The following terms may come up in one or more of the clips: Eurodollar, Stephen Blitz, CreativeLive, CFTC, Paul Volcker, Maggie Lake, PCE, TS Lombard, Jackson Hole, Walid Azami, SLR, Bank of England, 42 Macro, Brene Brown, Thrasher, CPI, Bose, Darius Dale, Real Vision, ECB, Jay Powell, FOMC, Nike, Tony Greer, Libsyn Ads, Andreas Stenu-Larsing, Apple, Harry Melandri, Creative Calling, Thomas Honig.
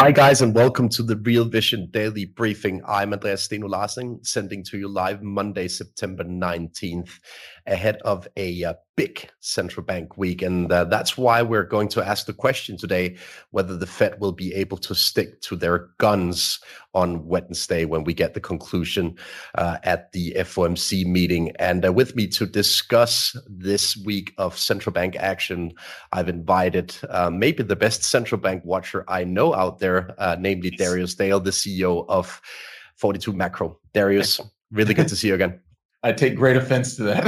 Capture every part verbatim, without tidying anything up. Hi guys, and welcome to the Real Vision Daily Briefing. I'm Andreas Stenu-Larsing, sending to you live Monday, September nineteenth, ahead of a uh, big central bank week. And uh, that's why we're going to ask the question today, whether the Fed will be able to stick to their guns on Wednesday when we get the conclusion uh, at the F O M C meeting. And uh, with me to discuss this week of central bank action, I've invited uh, maybe the best central bank watcher I know out there, Uh, namely Darius Dale, the C E O of forty-two Macro. Darius, really good to see you again. I take great offense to that.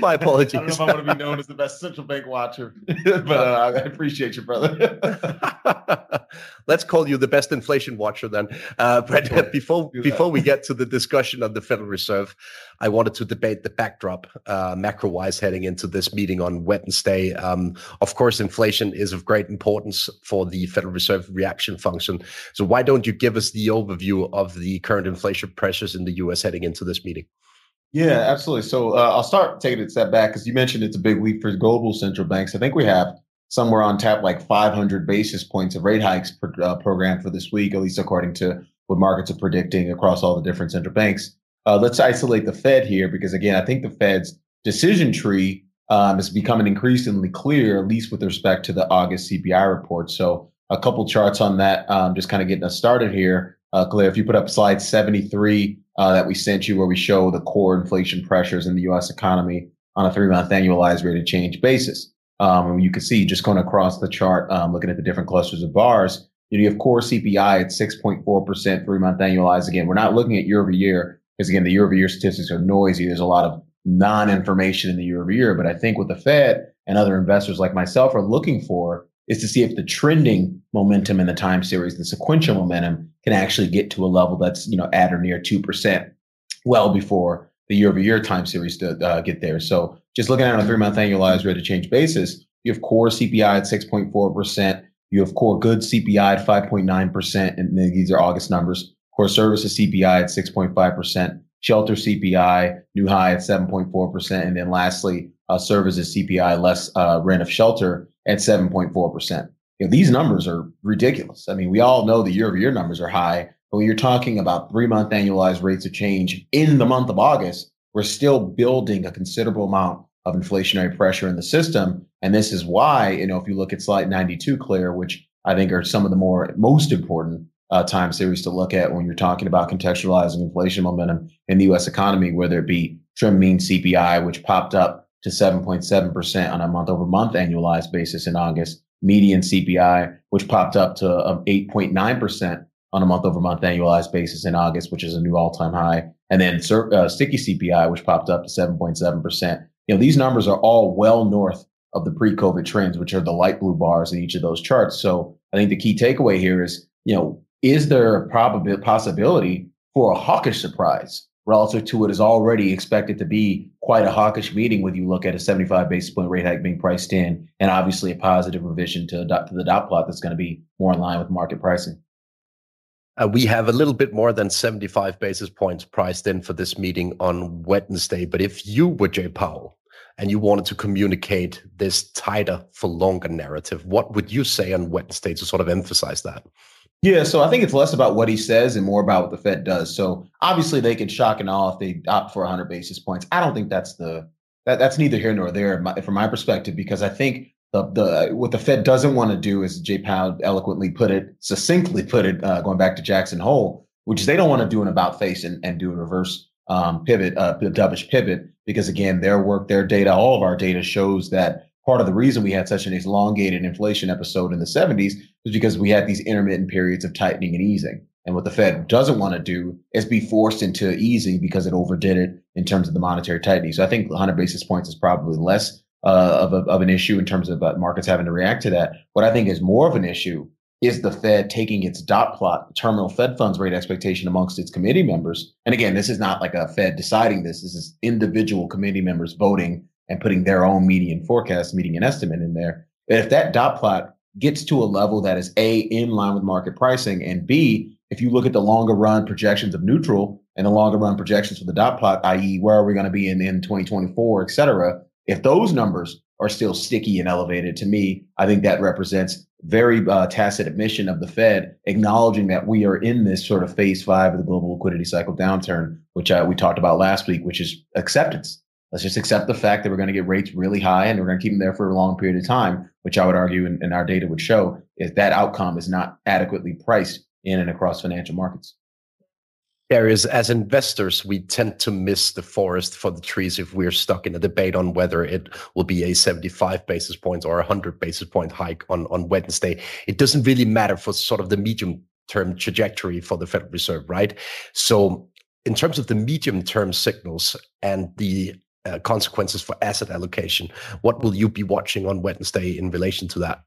My apologies. I don't know if I want to be known as the best central bank watcher, but uh, I appreciate you, brother. Let's call you the best inflation watcher then. Uh, but uh, before before we get to the discussion on the Federal Reserve, I wanted to debate the backdrop uh, macro-wise heading into this meeting on Wednesday. Um, of course, inflation is of great importance for the Federal Reserve reaction function. So why don't you give us the overview of the current inflation pressures in the U S heading into this meeting? Yeah, absolutely. So uh, I'll start taking a step back because you mentioned it's a big week for global central banks. I think we have somewhere on tap like five hundred basis points of rate hikes per, uh, program for this week, at least according to what markets are predicting across all the different central banks. Uh, let's isolate the Fed here because, again, I think the Fed's decision tree um, is becoming increasingly clear, at least with respect to the August C P I report. So a couple charts on that, um, just kind of getting us started here. Uh, Claire, if you put up slide seventy-three uh, that we sent you where we show the core inflation pressures in the U S economy on a three-month annualized rate of change basis. Um, you can see just going across the chart, um, looking at the different clusters of bars, you have core C P I at six point four percent three-month annualized. Again, we're not looking at year-over-year because, again, the year-over-year statistics are noisy. There's a lot of non-information in the year-over-year. But I think what the Fed and other investors like myself are looking for is to see if the trending momentum in the time series, the sequential momentum, can actually get to a level that's, you know, at or near two percent well before the year-over-year time series to uh, get there. So just looking at it on a three-month annualized rate of change basis, you have core C P I at six point four percent. You have core goods C P I at five point nine percent, and these are August numbers. Core services C P I at six point five percent. Shelter C P I, new high at seven point four percent. And then lastly, uh, services C P I, less uh, rent of shelter at seven point four percent. You know, these numbers are ridiculous. I mean, we all know the year-over-year numbers are high, but when you're talking about three-month annualized rates of change in the month of August, we're still building a considerable amount of inflationary pressure in the system. And this is why, you know, if you look at slide ninety-two, Claire, which I think are some of the more most important uh, time series to look at when you're talking about contextualizing inflation momentum in the U S economy, whether it be trim mean C P I, which popped up to seven point seven percent on a month over month annualized basis in August, median C P I, which popped up to um, eight point nine percent on a month over month annualized basis in August, which is a new all time high. And then uh, sticky C P I, which popped up to seven point seven percent. You know, these numbers are all well north of the pre-COVID trends, which are the light blue bars in each of those charts. So I think the key takeaway here is, you know, is there a prob- possibility for a hawkish surprise relative to what is already expected to be quite a hawkish meeting when you look at a seventy-five basis point rate hike being priced in and obviously a positive revision to, to the dot plot that's going to be more in line with market pricing? Uh, we have a little bit more than seventy-five basis points priced in for this meeting on Wednesday. But if you were Jay Powell and you wanted to communicate this tighter for longer narrative, what would you say on Wednesday to sort of emphasize that? Yeah, so I think it's less about what he says and more about what the Fed does. So obviously they could shock and awe if they opt for one hundred basis points. I don't think that's the that, that's neither here nor there from my perspective, because I think the the what the Fed doesn't want to do is, Jay Powell eloquently put it, succinctly put it, uh, going back to Jackson Hole, which is they don't want to do an about face and, and do a reverse um, pivot, uh, a dovish pivot, because again, their work, their data, all of our data shows that part of the reason we had such an elongated inflation episode in the seventies is because we had these intermittent periods of tightening and easing. And what the Fed doesn't want to do is be forced into easing because it overdid it in terms of the monetary tightening. So I think one hundred basis points is probably less uh, of, a, of an issue in terms of uh, markets having to react to that. What I think is more of an issue is the Fed taking its dot plot, terminal Fed funds rate expectation, amongst its committee members. And again, this is not like a Fed deciding this. This is individual committee members voting and putting their own median forecast, median estimate in there. And if that dot plot gets to a level that is A, in line with market pricing, and B, if you look at the longer run projections of neutral and the longer run projections for the dot plot, that is where are we going to be in, in twenty twenty-four, et cetera, if those numbers are still sticky and elevated, to me, I think that represents very uh, tacit admission of the Fed, acknowledging that we are in this sort of phase five of the global liquidity cycle downturn, which uh, we talked about last week, which is acceptance. Let's just accept the fact that we're going to get rates really high and we're going to keep them there for a long period of time, which I would argue and, and our data would show is that outcome is not adequately priced in and across financial markets. Darius, as investors, we tend to miss the forest for the trees if we're stuck in a debate on whether it will be a seventy-five basis points or a one hundred basis point hike on, on Wednesday. It doesn't really matter for sort of the medium-term trajectory for the Federal Reserve, right? So in terms of the medium-term signals and the Uh, consequences for asset allocation, what will you be watching on Wednesday in relation to that?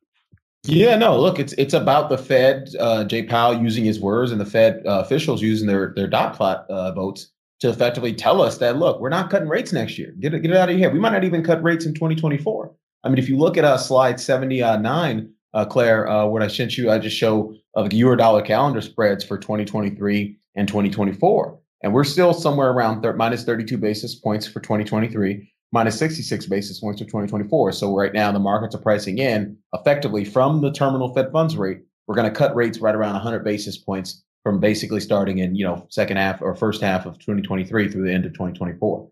Yeah, no, look, it's it's about the Fed, uh, Jay Powell using his words and the Fed uh, officials using their their dot plot uh, votes to effectively tell us that, look, we're not cutting rates next year. Get it, get it out of here. We might not even cut rates in twenty twenty-four. I mean, if you look at uh, slide seventy-nine, uh, Claire, uh, what I sent you, I just show uh, the Eurodollar calendar spreads for twenty twenty-three and twenty twenty-four. And we're still somewhere around th- minus thirty-two basis points for twenty twenty-three, minus sixty-six basis points for twenty twenty-four. So right now the markets are pricing in effectively from the terminal Fed funds rate. We're going to cut rates right around one hundred basis points from basically starting in, you know, second half or first half of twenty twenty-three through the end of twenty twenty-four.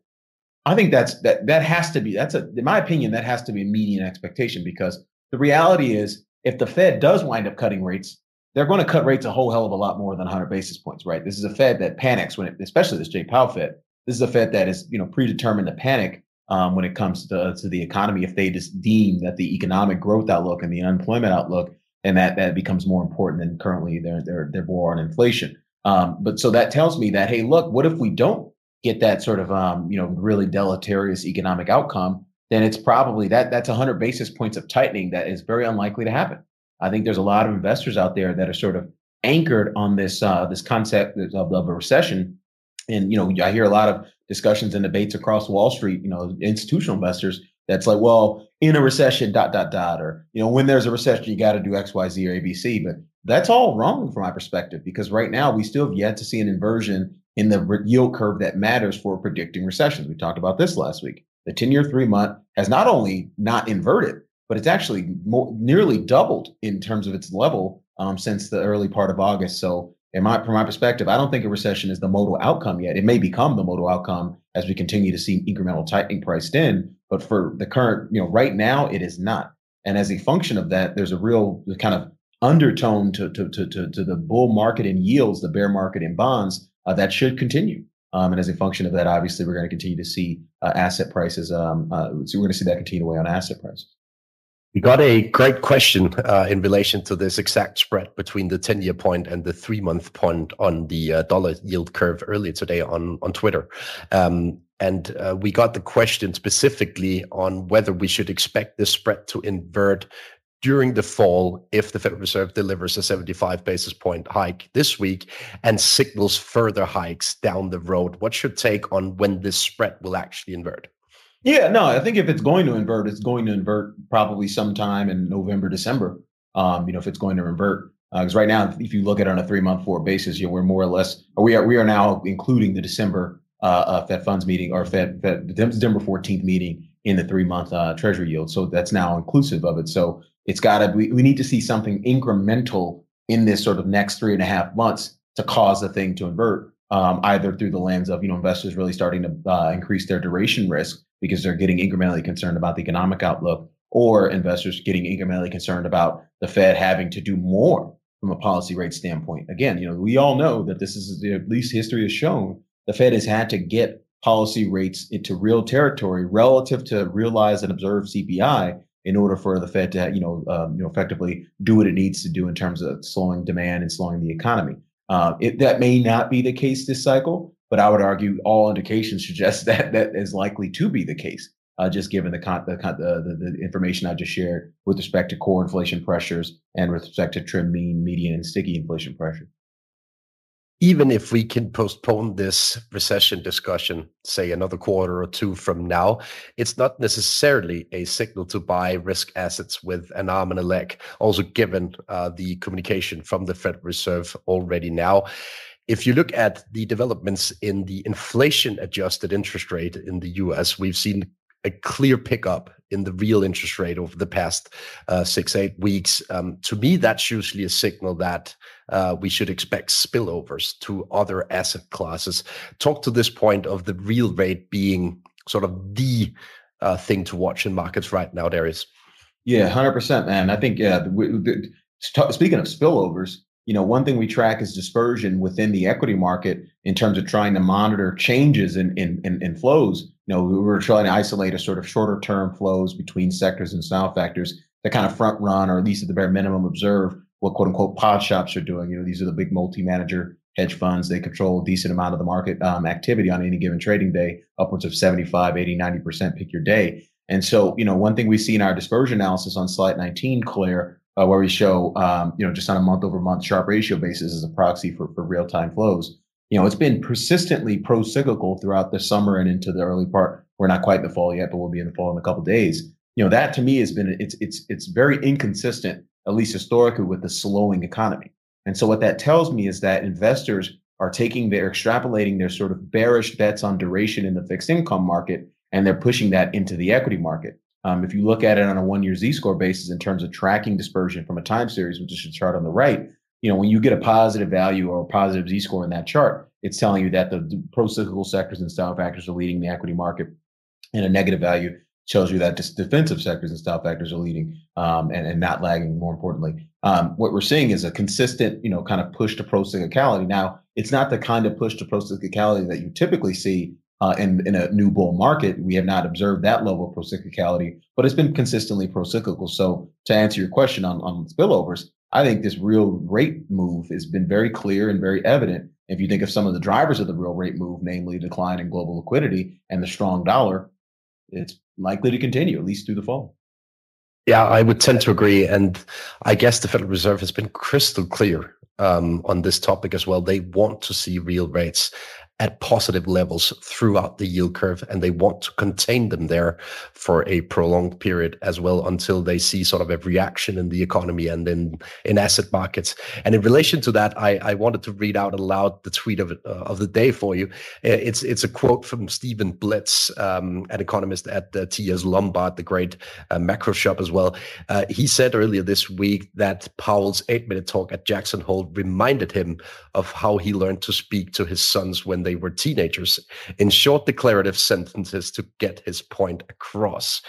I think that's that that has to be that's a in my opinion, that has to be a median expectation, because the reality is if the Fed does wind up cutting rates, they're going to cut rates a whole hell of a lot more than one hundred basis points, right? This is a Fed that panics when, it, especially this Jay Powell Fed. This is a Fed that is, you know, predetermined to panic um, when it comes to, to the economy if they just deem that the economic growth outlook and the unemployment outlook and that that becomes more important than currently their their their war on inflation. Um, but so that tells me that, hey, look, what if we don't get that sort of um, you know really deleterious economic outcome? Then it's probably that that's one hundred basis points of tightening that is very unlikely to happen. I think there's a lot of investors out there that are sort of anchored on this uh, this concept of, of a recession. And, you know, I hear a lot of discussions and debates across Wall Street, you know, institutional investors that's like, well, in a recession, dot, dot, dot, or, you know, when there's a recession, you got to do X, Y, Z or A B C. But that's all wrong from my perspective, because right now we still have yet to see an inversion in the yield curve that matters for predicting recessions. We talked about this last week. The ten-year three-month has not only not inverted, but it's actually more, nearly doubled in terms of its level um, since the early part of August. So in my, from my perspective, I don't think a recession is the modal outcome yet. It may become the modal outcome as we continue to see incremental tightening priced in. But for the current, you know, right now, it is not. And as a function of that, there's a real kind of undertone to, to, to, to, to the bull market in yields, the bear market in bonds uh, that should continue. Um, and as a function of that, obviously, we're going to continue to see uh, asset prices. Um, uh, so we're going to see that continue to weigh on asset prices. We got a great question uh, in relation to this exact spread between the ten-year point and the three-month point on the uh, dollar yield curve earlier today on, on Twitter. Um, and uh, we got the question specifically on whether we should expect this spread to invert during the fall if the Federal Reserve delivers a seventy-five basis point hike this week and signals further hikes down the road. What's your take on when this spread will actually invert? Yeah, no, I think if it's going to invert, it's going to invert probably sometime in November, December, um, you know, if it's going to invert. Because uh, right now, if you look at it on a three-month forward basis, you know, we're more or less, or we are we are now including the December uh, uh, Fed funds meeting or Fed, Fed December fourteenth meeting in the three-month uh, Treasury yield. So that's now inclusive of it. So it's got to we, we need to see something incremental in this sort of next three and a half months to cause the thing to invert, um, either through the lens of, you know, investors really starting to uh, increase their duration risk because they're getting incrementally concerned about the economic outlook, or investors getting incrementally concerned about the Fed having to do more from a policy rate standpoint. Again, you know, we all know that this is, at least history has shown, the Fed has had to get policy rates into real territory relative to realized and observed C P I in order for the Fed to, you know, um, you know, effectively do what it needs to do in terms of slowing demand and slowing the economy. Uh, it, that may not be the case this cycle, but I would argue all indications suggest that that is likely to be the case, uh, just given the, con- the, con- the, the the information I just shared with respect to core inflation pressures and with respect to trim, mean, median, and sticky inflation pressure. Even if we can postpone this recession discussion, say another quarter or two from now, it's not necessarily a signal to buy risk assets with an arm and a leg, also given uh, the communication from the Federal Reserve already now. If you look at the developments in the inflation-adjusted interest rate in the U S, we've seen a clear pickup in the real interest rate over the past uh, six, eight weeks. Um, to me, that's usually a signal that uh, we should expect spillovers to other asset classes. Talk to this point of the real rate being sort of the uh, thing to watch in markets right now, Darius. Yeah, one hundred percent, man. I think, yeah, the, the, the, speaking of spillovers, you know, one thing we track is dispersion within the equity market in terms of trying to monitor changes in in, in, in flows. You know, we were trying to isolate a sort of shorter term flows between sectors and style factors that kind of front run, or at least at the bare minimum, observe what quote unquote pod shops are doing. You know, these are the big multi-manager hedge funds. They control a decent amount of the market um, activity on any given trading day, upwards of seventy-five, eighty, ninety percent, pick your day. And so, you know, one thing we see in our dispersion analysis on slide nineteen, Claire, Uh, where we show, um, you know, just on a month-over-month sharp ratio basis as a proxy for, for real-time flows. You know, it's been persistently pro-cyclical throughout the summer and into the early part. We're not quite in the fall yet, but we'll be in the fall in a couple of days. You know, that to me has been it's it's it's very inconsistent, at least historically, with the slowing economy. And so what that tells me is that investors are taking their extrapolating their sort of bearish bets on duration in the fixed income market, and they're pushing that into the equity market. Um, if you look at it on a one-year Z-score basis in terms of tracking dispersion from a time series, which is the chart on the right, you know, when you get a positive value or a positive Z-score in that chart, it's telling you that the, the pro-cyclical sectors and style factors are leading the equity market, and a negative value tells you that dis- defensive sectors and style factors are leading um, and, and not lagging, more importantly. Um, what we're seeing is a consistent, you know, kind of push to pro-cyclicality. Now, it's not the kind of push to pro-cyclicality that you typically see Uh, in, in a new bull market. We have not observed that level of pro-cyclicality, but it's been consistently pro-cyclical. So to answer your question on, on spillovers, I think this real rate move has been very clear and very evident. If you think of some of the drivers of the real rate move, namely decline in global liquidity and the strong dollar, it's likely to continue, at least through the fall. Yeah, I would tend to agree. And I guess the Federal Reserve has been crystal clear um, on this topic as well. They want to see real rates at positive levels throughout the yield curve, and they want to contain them there for a prolonged period as well until they see sort of a reaction in the economy and in, in asset markets. And in relation to that, I, I wanted to read out aloud the tweet of uh, of the day for you. It's it's a quote from Stephen Blitz, um, an economist at the T S Lombard, the great uh, macro shop as well. Uh, he said earlier this week that Powell's eight-minute talk at Jackson Hole reminded him of how he learned to speak to his sons when they They were teenagers, in short declarative sentences to get his point across.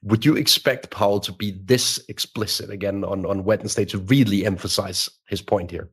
Would you expect Powell to be this explicit again on, on Wednesday to really emphasize his point here?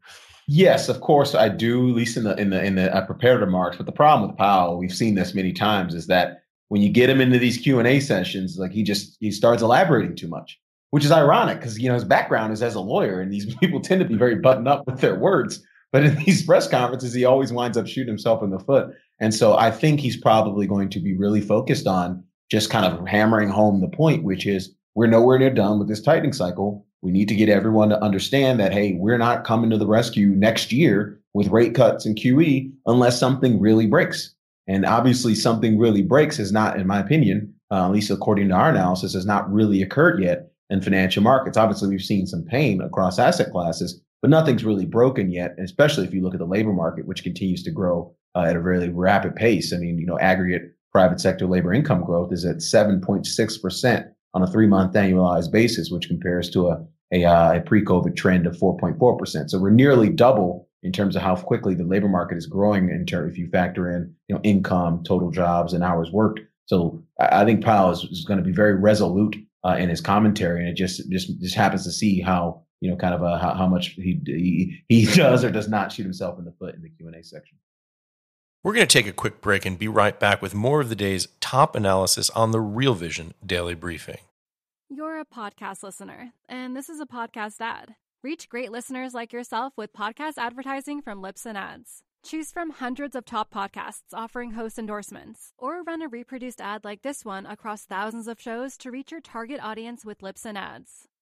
Yes, of course I do, at least in the in the in the uh, prepared remarks. But the problem with Powell, we've seen this many times, is that when you get him into these Q and A sessions, like he just he starts elaborating too much, which is ironic because, you know, his background is as a lawyer, and these people tend to be very buttoned up with their words. But in these press conferences, he always winds up shooting himself in the foot. And so I think he's probably going to be really focused on just kind of hammering home the point, which is we're nowhere near done with this tightening cycle. We need to get everyone to understand that, hey, we're not coming to the rescue next year with rate cuts and Q E unless something really breaks. And obviously something really breaks is not, in my opinion, uh, at least according to our analysis, has not really occurred yet in financial markets. Obviously, we've seen some pain across asset classes, but nothing's really broken yet. And especially if you look at the labor market, which continues to grow uh, at a really rapid pace. I mean, you know, aggregate private sector labor income growth is at seven point six percent on a three-month annualized basis, which compares to a, a, uh, a pre-COVID trend of four point four percent. So we're nearly double in terms of how quickly the labor market is growing in term, if you factor in, you know, income, total jobs, and hours worked. So I think Powell is, is going to be very resolute uh, in his commentary, and it just just just happens to see how, you know, kind of a, how, how much he, he he does or does not shoot himself in the foot in the Q and A section. We're going to take a quick break and be right back with more of the day's top analysis on the Real Vision Daily Briefing. You're a podcast listener, and this is a podcast ad. Reach great listeners like yourself with podcast advertising from Libsyn Ads. Choose from hundreds of top podcasts offering host endorsements, or run a reproduced ad like this one across thousands of shows to reach your target audience with Libsyn Ads.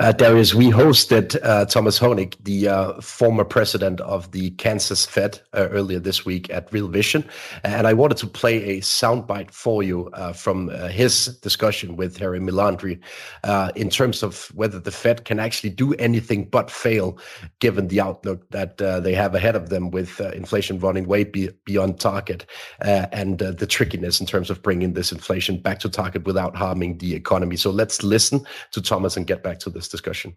Uh, Darius, we hosted uh, Thomas Honig, the uh, former president of the Kansas Fed, uh, earlier this week at Real Vision, and I wanted to play a soundbite for you uh, from uh, his discussion with Harry Melandri uh, in terms of whether the Fed can actually do anything but fail, given the outlook that uh, they have ahead of them with uh, inflation running way be- beyond target uh, and uh, the trickiness in terms of bringing this inflation back to target without harming the economy. So let's listen to Thomas and get back to this discussion.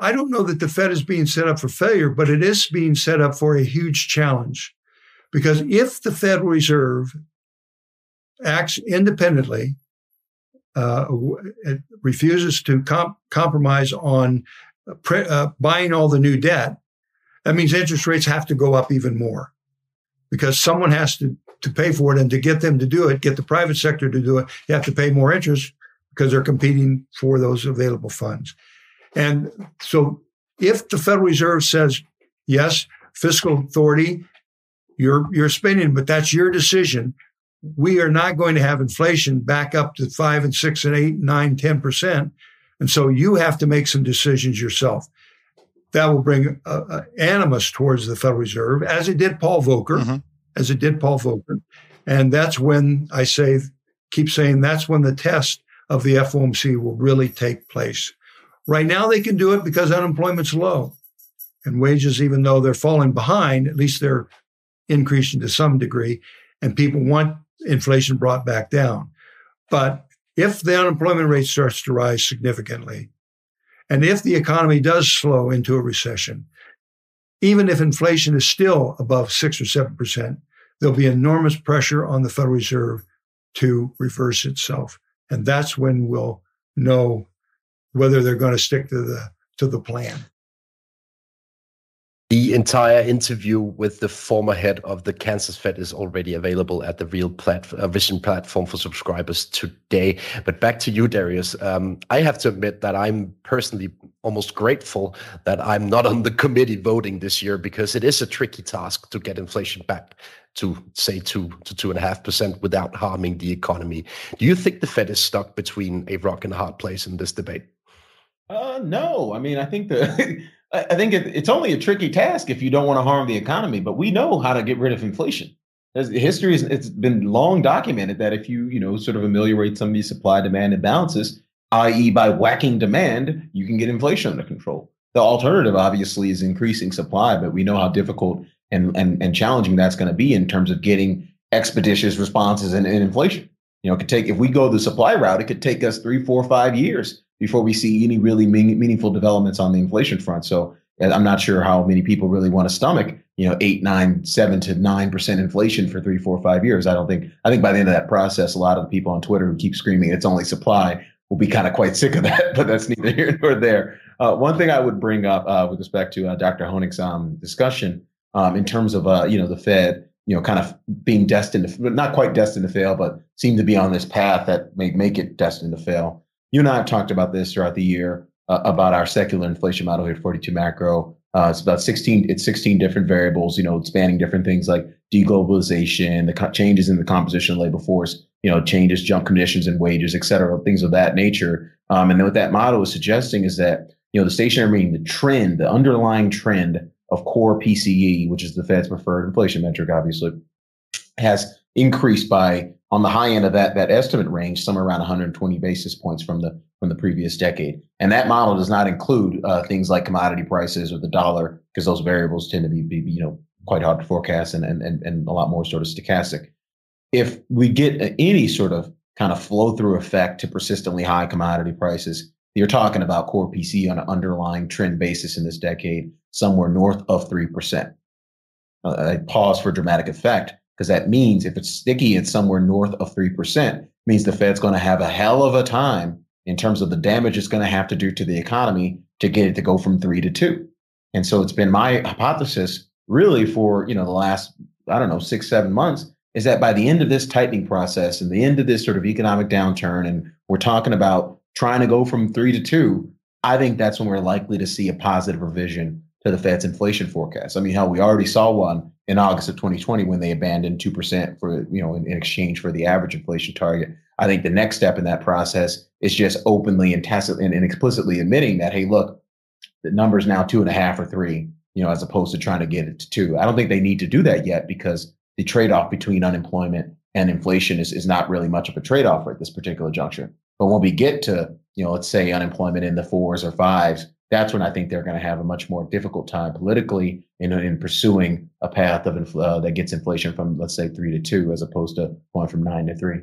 I don't know that the Fed is being set up for failure, but it is being set up for a huge challenge. Because if the Federal Reserve acts independently, uh, it refuses to comp- compromise on pre- uh, buying all the new debt, that means interest rates have to go up even more, because someone has to, to pay for it. And to get them to do it, get the private sector to do it, you have to pay more interest, because they're competing for those available funds. And so if the Federal Reserve says, yes, fiscal authority, you're, you're spending, but that's your decision. We are not going to have inflation back up to five and six and eight, nine, ten percent. And so you have to make some decisions yourself. That will bring uh, uh, animus towards the Federal Reserve, as it did Paul Volcker, mm-hmm. as it did Paul Volcker. And that's when I say, keep saying, that's when the test of the F O M C will really take place. Right now, they can do it because unemployment's low and wages, even though they're falling behind, at least they're increasing to some degree, and people want inflation brought back down. But if the unemployment rate starts to rise significantly, and if the economy does slow into a recession, even if inflation is still above six or seven percent, there'll be enormous pressure on the Federal Reserve to reverse itself. And that's when we'll know whether they're going to stick to the to the plan. The entire interview with the former head of the Kansas Fed is already available at the Real Plat- uh, Vision platform for subscribers today. But back to you, Darius. Um, I have to admit that I'm personally almost grateful that I'm not on the committee voting this year, because it is a tricky task to get inflation back to, say, two to two and a half percent without harming the economy. Do you think the Fed is stuck between a rock and a hard place in this debate? Uh, no, I mean, I think the... I think it's only a tricky task if you don't want to harm the economy, but we know how to get rid of inflation. As history is, it's been long documented that if you, you know, sort of ameliorate some of these supply demand imbalances, that is by whacking demand, you can get inflation under control. The alternative, obviously, is increasing supply, but we know how difficult and, and, and challenging that's going to be in terms of getting expeditious responses in, in inflation. You know, it could take, if we go the supply route, it could take us three, four, five years before we see any really mean, meaningful developments on the inflation front. So I'm not sure how many people really want to stomach, you know, eight, nine, seven to nine percent inflation for three, four, five years. I don't think I think by the end of that process, a lot of the people on Twitter who keep screaming it's only supply will be kind of quite sick of that. But that's neither here nor there. Uh, one thing I would bring up uh, with respect to uh, Doctor Honig's um, discussion um, in terms of, uh, you know, the Fed, you know, kind of being destined to, not quite destined to fail, but seem to be on this path that may make it destined to fail. You and I have talked about this throughout the year uh, about our secular inflation model here at forty-two Macro. Uh, it's about sixteen. It's sixteen different variables, you know, spanning different things like deglobalization, the co- changes in the composition of labor force, you know, changes, jump conditions and wages, et cetera, things of that nature. Um, and then what that model is suggesting is that, you know, the stationary mean, the trend, the underlying trend of core P C E, which is the Fed's preferred inflation metric, obviously, has increased by on the high end of that that estimate range, somewhere around one hundred twenty basis points from the from the previous decade. And that model does not include uh, things like commodity prices or the dollar, because those variables tend to be, be you know quite hard to forecast and and and a lot more sort of stochastic. If we get any sort of kind of flow through effect to persistently high commodity prices, you're talking about core P C E on an underlying trend basis in this decade, somewhere north of three percent. Uh, I pause for dramatic effect, because that means if it's sticky, it's somewhere north of three percent, means the Fed's going to have a hell of a time in terms of the damage it's going to have to do to the economy to get it to go from three to two. And so it's been my hypothesis really for, you know, the last, I don't know, six, seven months, is that by the end of this tightening process and the end of this sort of economic downturn, and we're talking about trying to go from three to two, I think that's when we're likely to see a positive revision to the Fed's inflation forecast. I mean, hell, we already saw one in August of twenty twenty when they abandoned two percent for, you know, in, in exchange for the average inflation target. I think the next step in that process is just openly and tacitly and, and explicitly admitting that, hey, look, the number's now two and a half or three, you know, as opposed to trying to get it to two. I don't think they need to do that yet, because the trade-off between unemployment and inflation is, is not really much of a trade-off at this particular juncture. But when we get to, you know, let's say unemployment in the fours or fives, that's when I think they're going to have a much more difficult time politically in, in pursuing a path of infl- uh, that gets inflation from, let's say, three to two, as opposed to going from nine to three.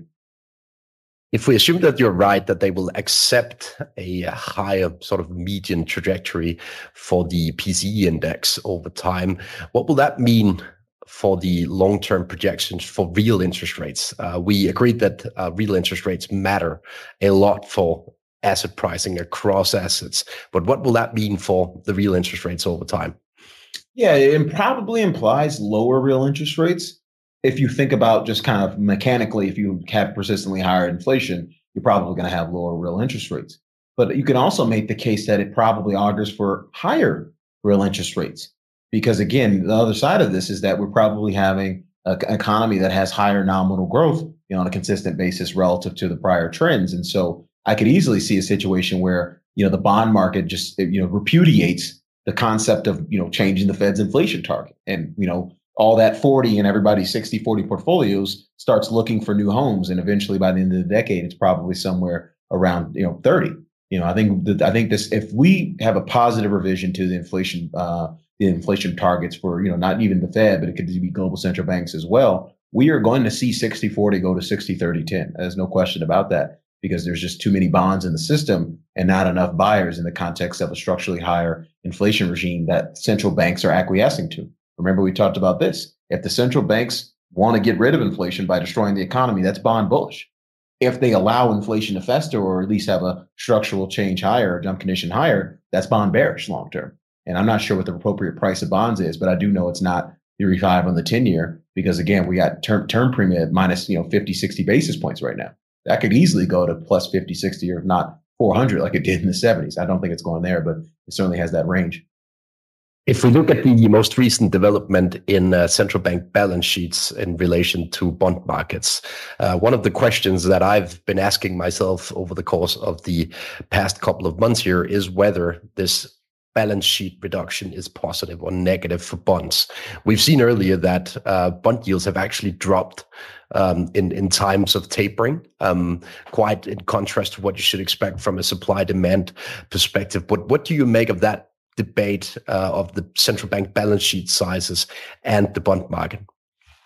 If we assume that you're right, that they will accept a higher sort of median trajectory for the P C E index over time, what will that mean for the long-term projections for real interest rates? Uh, we agreed that uh, real interest rates matter a lot for asset pricing across assets, but what will that mean for the real interest rates over time? Yeah, it probably implies lower real interest rates. If you think about just kind of mechanically, if you have persistently higher inflation, you're probably going to have lower real interest rates. But you can also make the case that it probably augurs for higher real interest rates. Because again, the other side of this is that we're probably having an economy that has higher nominal growth, you know, on a consistent basis relative to the prior trends. And so I could easily see a situation where, you know, the bond market just, you know, repudiates the concept of, you know, changing the Fed's inflation target. And, you know, all that forty and everybody's sixty forty portfolios starts looking for new homes. And eventually by the end of the decade, it's probably somewhere around, you know, thirty. You know, I think that I think this, if we have a positive revision to the inflation uh the inflation targets for, you know, not even the Fed, but it could be global central banks as well, we are going to see sixty forty go to sixty thirty ten. There's no question about that, because there's just too many bonds in the system and not enough buyers in the context of a structurally higher inflation regime that central banks are acquiescing to. Remember, we talked about this. If the central banks want to get rid of inflation by destroying the economy, that's bond bullish. If they allow inflation to fester or at least have a structural change higher, jump condition higher, that's bond bearish long term. And I'm not sure what the appropriate price of bonds is, but I do know it's not three point five on the ten-year, because again, we got term, term premium at minus, you know, fifty, sixty basis points right now. That could easily go to plus fifty, sixty, or if not four hundred like it did in the seventies. I don't think it's going there, but it certainly has that range. If we look at the most recent development in uh, central bank balance sheets in relation to bond markets, uh, one of the questions that I've been asking myself over the course of the past couple of months here is whether this balance sheet reduction is positive or negative for bonds. We've seen earlier that uh, bond yields have actually dropped um, in, in times of tapering, um, quite in contrast to what you should expect from a supply-demand perspective. But what do you make of that debate uh, of the central bank balance sheet sizes and the bond market?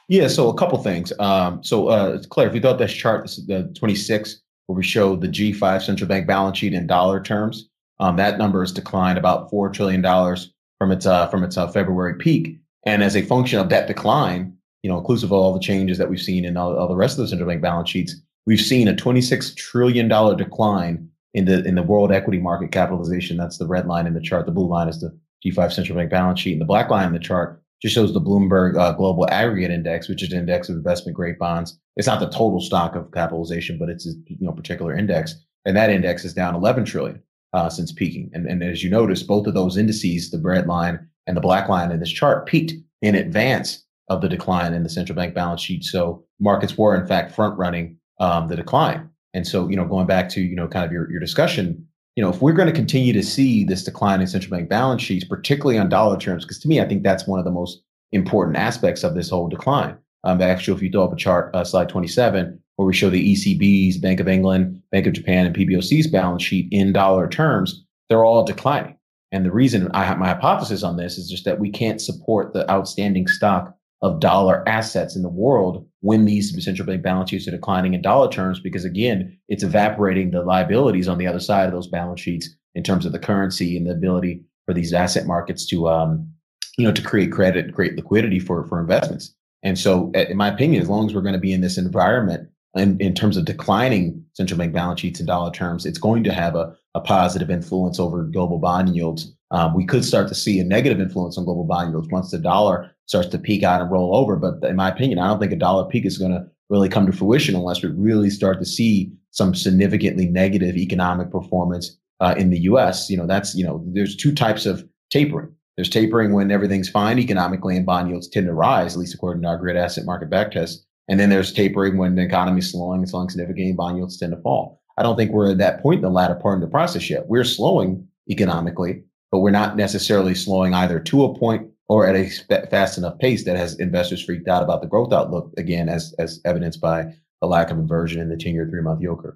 Yeah, so a couple things. Um, so uh, Claire, if you thought this chart, this is the twenty-six, where we show the G five central bank balance sheet in dollar terms, Um, that number has declined about four trillion dollars from its uh, from its uh, February peak. And as a function of that decline, you know, inclusive of all the changes that we've seen in all, all the rest of the central bank balance sheets, we've seen a twenty-six trillion dollars decline in the in the world equity market capitalization. That's the red line in the chart. The blue line is the G five central bank balance sheet. And the black line in the chart just shows the Bloomberg uh, Global Aggregate Index, which is an index of investment grade bonds. It's not the total stock of capitalization, but it's a, you know, particular index. And that index is down eleven trillion dollars. Uh, since peaking. And, and as you notice, both of those indices, the red line and the black line in this chart, peaked in advance of the decline in the central bank balance sheet. So markets were, in fact, front running um, the decline. And so, you know, going back to, you know, kind of your, your discussion, you know, if we're going to continue to see this decline in central bank balance sheets, particularly on dollar terms, because to me, I think that's one of the most important aspects of this whole decline. Um, actually, if you throw up a chart, uh, slide twenty-seven, where we show the E C B's, Bank of England, Bank of Japan, and P B O C's balance sheet in dollar terms, they're all declining. And the reason I have my hypothesis on this is just that we can't support the outstanding stock of dollar assets in the world when these central bank balance sheets are declining in dollar terms, because again, it's evaporating the liabilities on the other side of those balance sheets in terms of the currency and the ability for these asset markets to, um, you know, to create credit and create liquidity for, for investments. And so in my opinion, as long as we're going to be in this environment and in terms of declining central bank balance sheets in dollar terms, it's going to have a, a positive influence over global bond yields. Um, we could start to see a negative influence on global bond yields once the dollar starts to peak out and roll over. But in my opinion, I don't think a dollar peak is going to really come to fruition unless we really start to see some significantly negative economic performance uh, in the U S. You know, that's, you know, there's two types of tapering. There's tapering when everything's fine economically and bond yields tend to rise, at least according to our grid asset market backtest. And then there's tapering when the economy is slowing and slowing significantly, bond yields tend to fall. I don't think we're at that point in the latter part of the process yet. We're slowing economically, but we're not necessarily slowing either to a point or at a fast enough pace that has investors freaked out about the growth outlook, again, as as evidenced by the lack of inversion in the ten-year, three-month yield curve.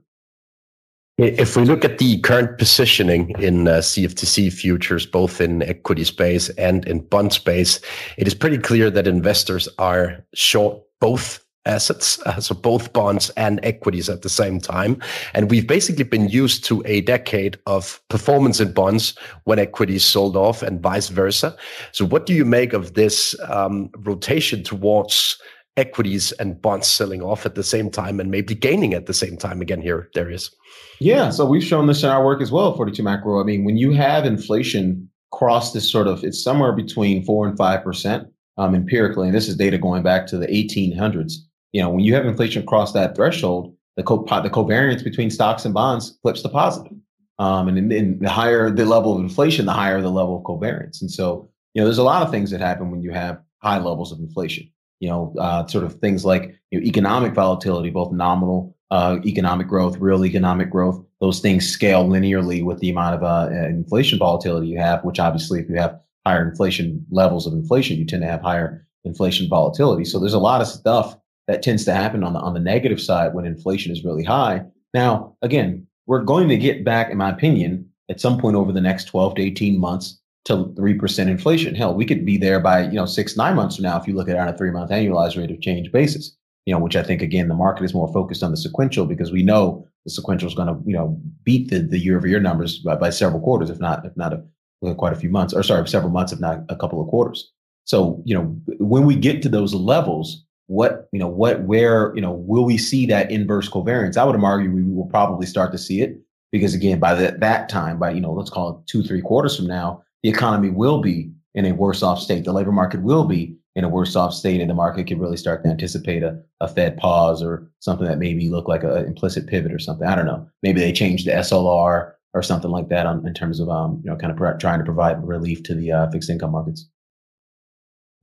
If we look at the current positioning in uh, C F T C futures, both in equity space and in bond space, it is pretty clear that investors are short both assets, uh, so both bonds and equities at the same time. And we've basically been used to a decade of performance in bonds when equities sold off and vice versa. So what do you make of this um, rotation towards equities and bonds selling off at the same time and maybe gaining at the same time again here, Darius? Yeah, so we've shown this in our work as well, forty-two Macro. I mean, when you have inflation cross this sort of, it's somewhere between four and five percent um, empirically, and this is data going back to the eighteen hundreds. You know, when you have inflation cross that threshold, the co the covariance between stocks and bonds flips to positive. Um, and, and the higher the level of inflation, the higher the level of covariance. And so, you know, there's a lot of things that happen when you have high levels of inflation. You know, uh, sort of things like you know, economic volatility, both nominal uh, economic growth, real economic growth. Those things scale linearly with the amount of uh, inflation volatility you have. Which obviously, if you have higher inflation levels of inflation, you tend to have higher inflation volatility. So there's a lot of stuff that tends to happen on the on the negative side when inflation is really high. Now, again, we're going to get back, in my opinion, at some point over the next twelve to eighteen months to three percent inflation. Hell, we could be there by, you know, six, nine months from now if you look at it on a three-month annualized rate of change basis, you know, which I think, again, the market is more focused on the sequential because we know the sequential is going to, you know, beat the, the year-over-year numbers by, by several quarters, if not, if not a, quite a few months, or sorry, several months, if not a couple of quarters. So, you know, when we get to those levels, What, you know, what, where, you know, will we see that inverse covariance? I would argue we will probably start to see it because, again, by the, that time, by, you know, let's call it two, three quarters from now, the economy will be in a worse off state. The labor market will be in a worse off state, and the market can really start to anticipate a, a Fed pause or something that maybe look like an implicit pivot or something. I don't know. Maybe they change the S L R or something like that on, in terms of, um, you know, kind of pr- trying to provide relief to the uh, fixed income markets.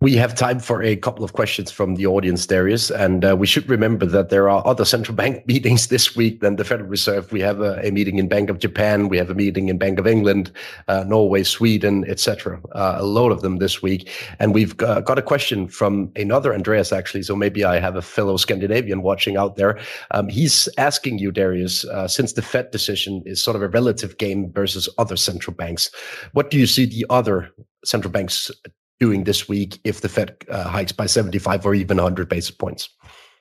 We have time for a couple of questions from the audience, Darius, and uh, we should remember that there are other central bank meetings this week than the Federal Reserve. We have a, a meeting in Bank of Japan, we have a meeting in Bank of England, uh, Norway, Sweden, et cetera. Uh, a load of them this week, and we've uh, got a question from another Andreas, actually. So maybe I have a fellow Scandinavian watching out there. Um, he's asking you, Darius, uh, since the Fed decision is sort of a relative game versus other central banks, what do you see the other central banks doing this week if the Fed uh, hikes by seventy-five or even one hundred basis points?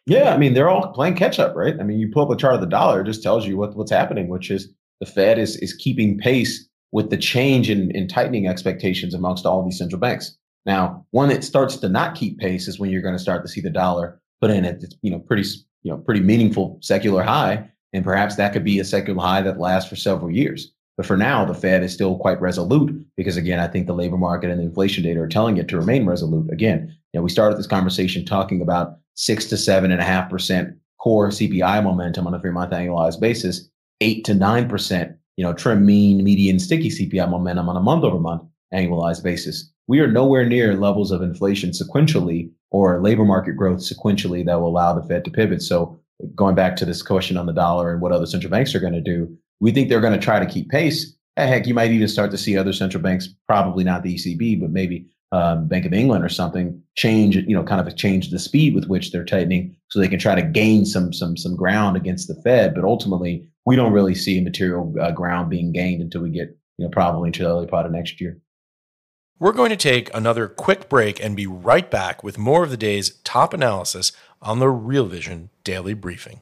Yeah, I mean, they're all playing catch up, right? I mean, you pull up a chart of the dollar, it just tells you what, what's happening, which is the Fed is is keeping pace with the change in, in tightening expectations amongst all these central banks. Now, one that starts to not keep pace is when you're going to start to see the dollar put in a you know, pretty, you know, pretty meaningful secular high, and perhaps that could be a secular high that lasts for several years. But for now, the Fed is still quite resolute because, again, I think the labor market and the inflation data are telling it to remain resolute. Again, you know, we started this conversation talking about six to seven and a half percent core C P I momentum on a three-month annualized basis, eight to nine percent, you know, trim, mean, median, sticky C P I momentum on a month-over-month annualized basis. We are nowhere near levels of inflation sequentially or labor market growth sequentially that will allow the Fed to pivot. So, going back to this question on the dollar and what other central banks are going to do, we think they're going to try to keep pace. Heck, you might even start to see other central banks, probably not the E C B, but maybe um, Bank of England or something change, you know, kind of change the speed with which they're tightening so they can try to gain some some some ground against the Fed. But ultimately, we don't really see material uh, ground being gained until we get, you know, probably into the early part of next year. We're going to take another quick break and be right back with more of the day's top analysis on the Real Vision Daily Briefing.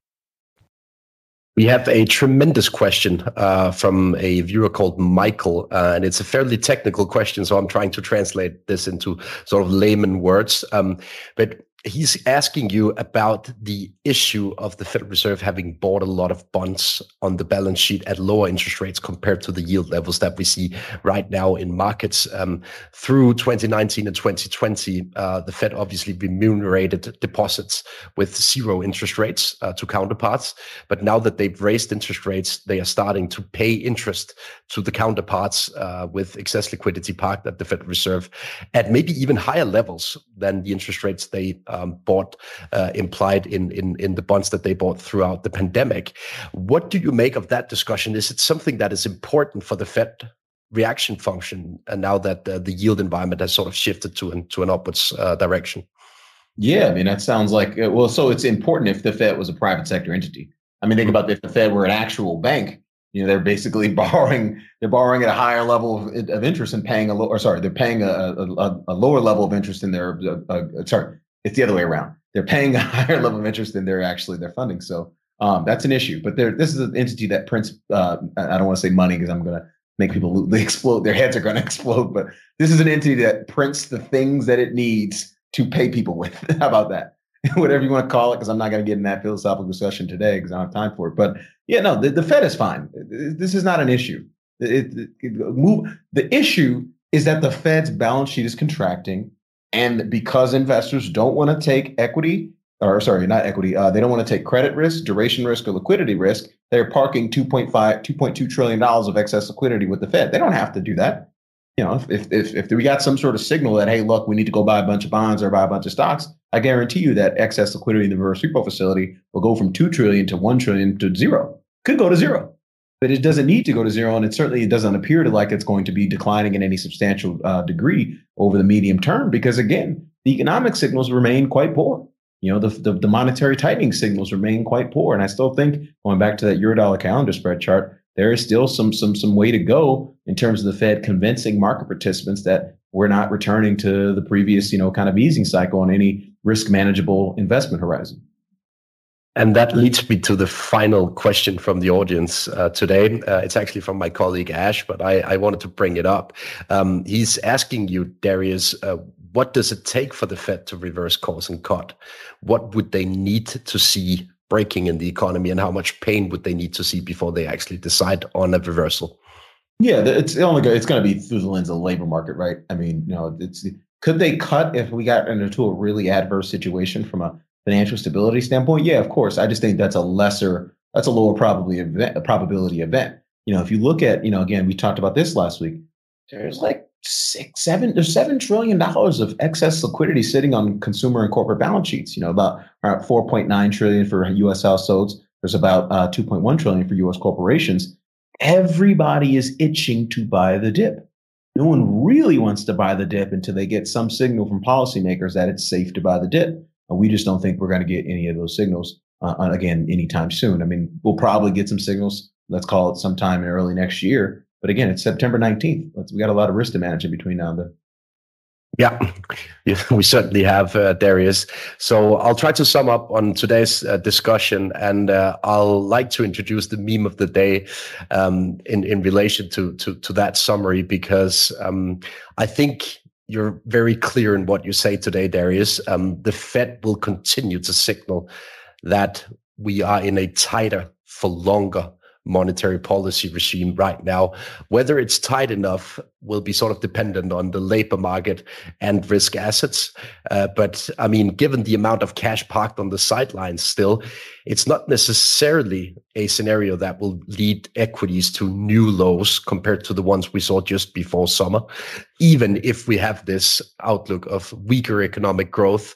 We have a tremendous question uh, from a viewer called Michael, uh, and it's a fairly technical question, so I'm trying to translate this into sort of layman words. Um, but he's asking you about the issue of the Federal Reserve having bought a lot of bonds on the balance sheet at lower interest rates compared to the yield levels that we see right now in markets. Um, through twenty nineteen and twenty twenty, uh, the Fed obviously remunerated deposits with zero interest rates uh, to counterparts. But now that they've raised interest rates, they are starting to pay interest to the counterparts uh, with excess liquidity parked at the Federal Reserve at maybe even higher levels than the interest rates they Um, bought uh, implied in, in in the bonds that they bought throughout the pandemic. What do you make of that discussion? Is it something that is important for the Fed reaction function, and now that uh, the yield environment has sort of shifted to an, to an upwards uh, direction? Yeah, I mean, that sounds like, well, so it's important if the Fed was a private sector entity. I mean, think about if the Fed were an actual bank, you know, they're basically borrowing, they're borrowing at a higher level of, of interest and paying a low, or sorry, they're paying a, a, a lower level of interest in their, uh, uh, sorry, it's the other way around. They're paying a higher level of interest than they're actually they're funding. So um, that's an issue. But this is an entity that prints. Uh, I don't want to say money because I'm going to make people they explode. Their heads are going to explode. But this is an entity that prints the things that it needs to pay people with. How about that? Whatever you want to call it, because I'm not going to get in that philosophical discussion today because I don't have time for it. But yeah, no, the, the Fed is fine. This is not an issue. It, it, it move. The issue is that the Fed's balance sheet is contracting. And because investors don't want to take equity, or sorry, not equity, uh, they don't want to take credit risk, duration risk, or liquidity risk, they're parking two point five, two point two trillion dollars of excess liquidity with the Fed. They don't have to do that. You know, if if if we got some sort of signal that, hey, look, we need to go buy a bunch of bonds or buy a bunch of stocks, I guarantee you that excess liquidity in the reverse repo facility will go from two trillion dollars to one trillion dollars to zero. Could go to zero. But it doesn't need to go to zero, and it certainly doesn't appear to like it's going to be declining in any substantial uh, degree over the medium term, because again, the economic signals remain quite poor. You know, the, the the monetary tightening signals remain quite poor, and I still think, going back to that Eurodollar calendar spread chart, there is still some some some way to go in terms of the Fed convincing market participants that we're not returning to the previous, you know, kind of easing cycle on any risk manageable investment horizon. And that leads me to the final question from the audience uh, today. Uh, it's actually from my colleague Ash, but I, I wanted to bring it up. Um, he's asking you, Darius, uh, what does it take for the Fed to reverse course and cut? What would they need to see breaking in the economy, and how much pain would they need to see before they actually decide on a reversal? Yeah, it's only go, it's going to be through the lens of the labor market, right? I mean, you know, it's could they cut if we got into a really adverse situation from a financial stability standpoint? Yeah, of course. I just think that's a lesser, that's a lower probably event, a probability event. You know, if you look at, you know, again, we talked about this last week, there's like six, seven, there's seven trillion dollars of excess liquidity sitting on consumer and corporate balance sheets. You know, about, about four point nine trillion for U S households. There's about uh, two point one trillion for U S corporations. Everybody is itching to buy the dip. No one really wants to buy the dip until they get some signal from policymakers that it's safe to buy the dip. We just don't think we're going to get any of those signals uh, again anytime soon. I mean, we'll probably get some signals. Let's call it sometime in early next year. But again, it's September nineteenth. Let's, we got a lot of risk to manage in between now and then. Yeah, we certainly have, uh, Darius. So I'll try to sum up on today's uh, discussion, and uh, I'll like to introduce the meme of the day um, in in relation to to to that summary, because um, I think you're very clear in what you say today, Darius. Um, the Fed will continue to signal that we are in a tighter for longer monetary policy regime right now. Whether it's tight enough will be sort of dependent on the labor market and risk assets. Uh, but I mean, given the amount of cash parked on the sidelines still, it's not necessarily a scenario that will lead equities to new lows compared to the ones we saw just before summer, even if we have this outlook of weaker economic growth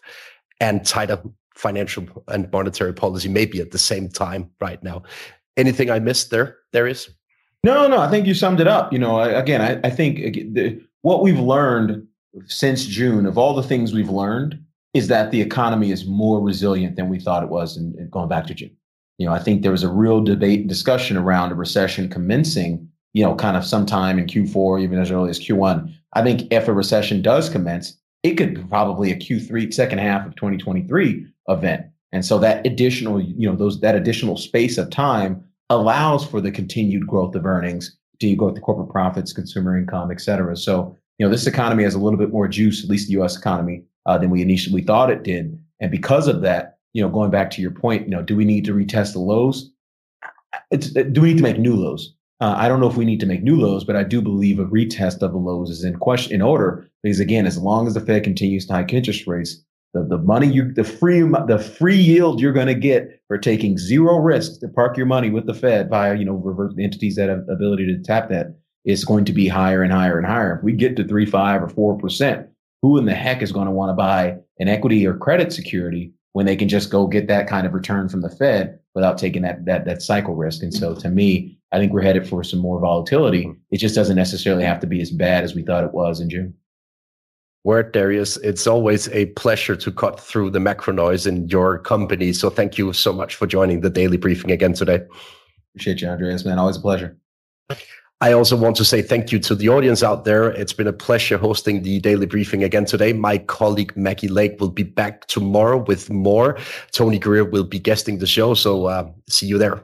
and tighter financial and monetary policy maybe at the same time right now. Anything I missed there, Darius? No, no, I think you summed it up. You know, again, I, I think the, what we've learned since June, of all the things we've learned, is that the economy is more resilient than we thought it was in, in going back to June. You know, I think there was a real debate and discussion around a recession commencing, you know, kind of sometime in Q four, even as early as Q one. I think if a recession does commence, it could be probably a Q three, second half of twenty twenty-three event. And so that additional, you know, those that additional space of time allows for the continued growth of earnings, de growth of corporate profits, consumer income, et cetera. So, you know, this economy has a little bit more juice, at least the U S economy, uh, than we initially thought it did. And because of that, you know, going back to your point, you know, do we need to retest the lows? It's, do we need to make new lows? Uh, I don't know if we need to make new lows, but I do believe a retest of the lows is in question, in order, because again, as long as the Fed continues to hike interest rates, the, the money you, the free, the free yield you're going to get for taking zero risk to park your money with the Fed via, you know, reverse entities that have the ability to tap that, is going to be higher and higher and higher. If we get to three, five, or four percent, who in the heck is going to want to buy an equity or credit security when they can just go get that kind of return from the Fed without taking that that that cycle risk? And so, to me, I think we're headed for some more volatility. It just doesn't necessarily have to be as bad as we thought it was in June. Word, Darius. It's always a pleasure to cut through the macro noise in your company. So thank you so much for joining the Daily Briefing again today. Appreciate you, Andreas, man. Always a pleasure. I also want to say thank you to the audience out there. It's been a pleasure hosting the Daily Briefing again today. My colleague Maggie Lake will be back tomorrow with more. Tony Greer will be guesting the show. So uh, see you there.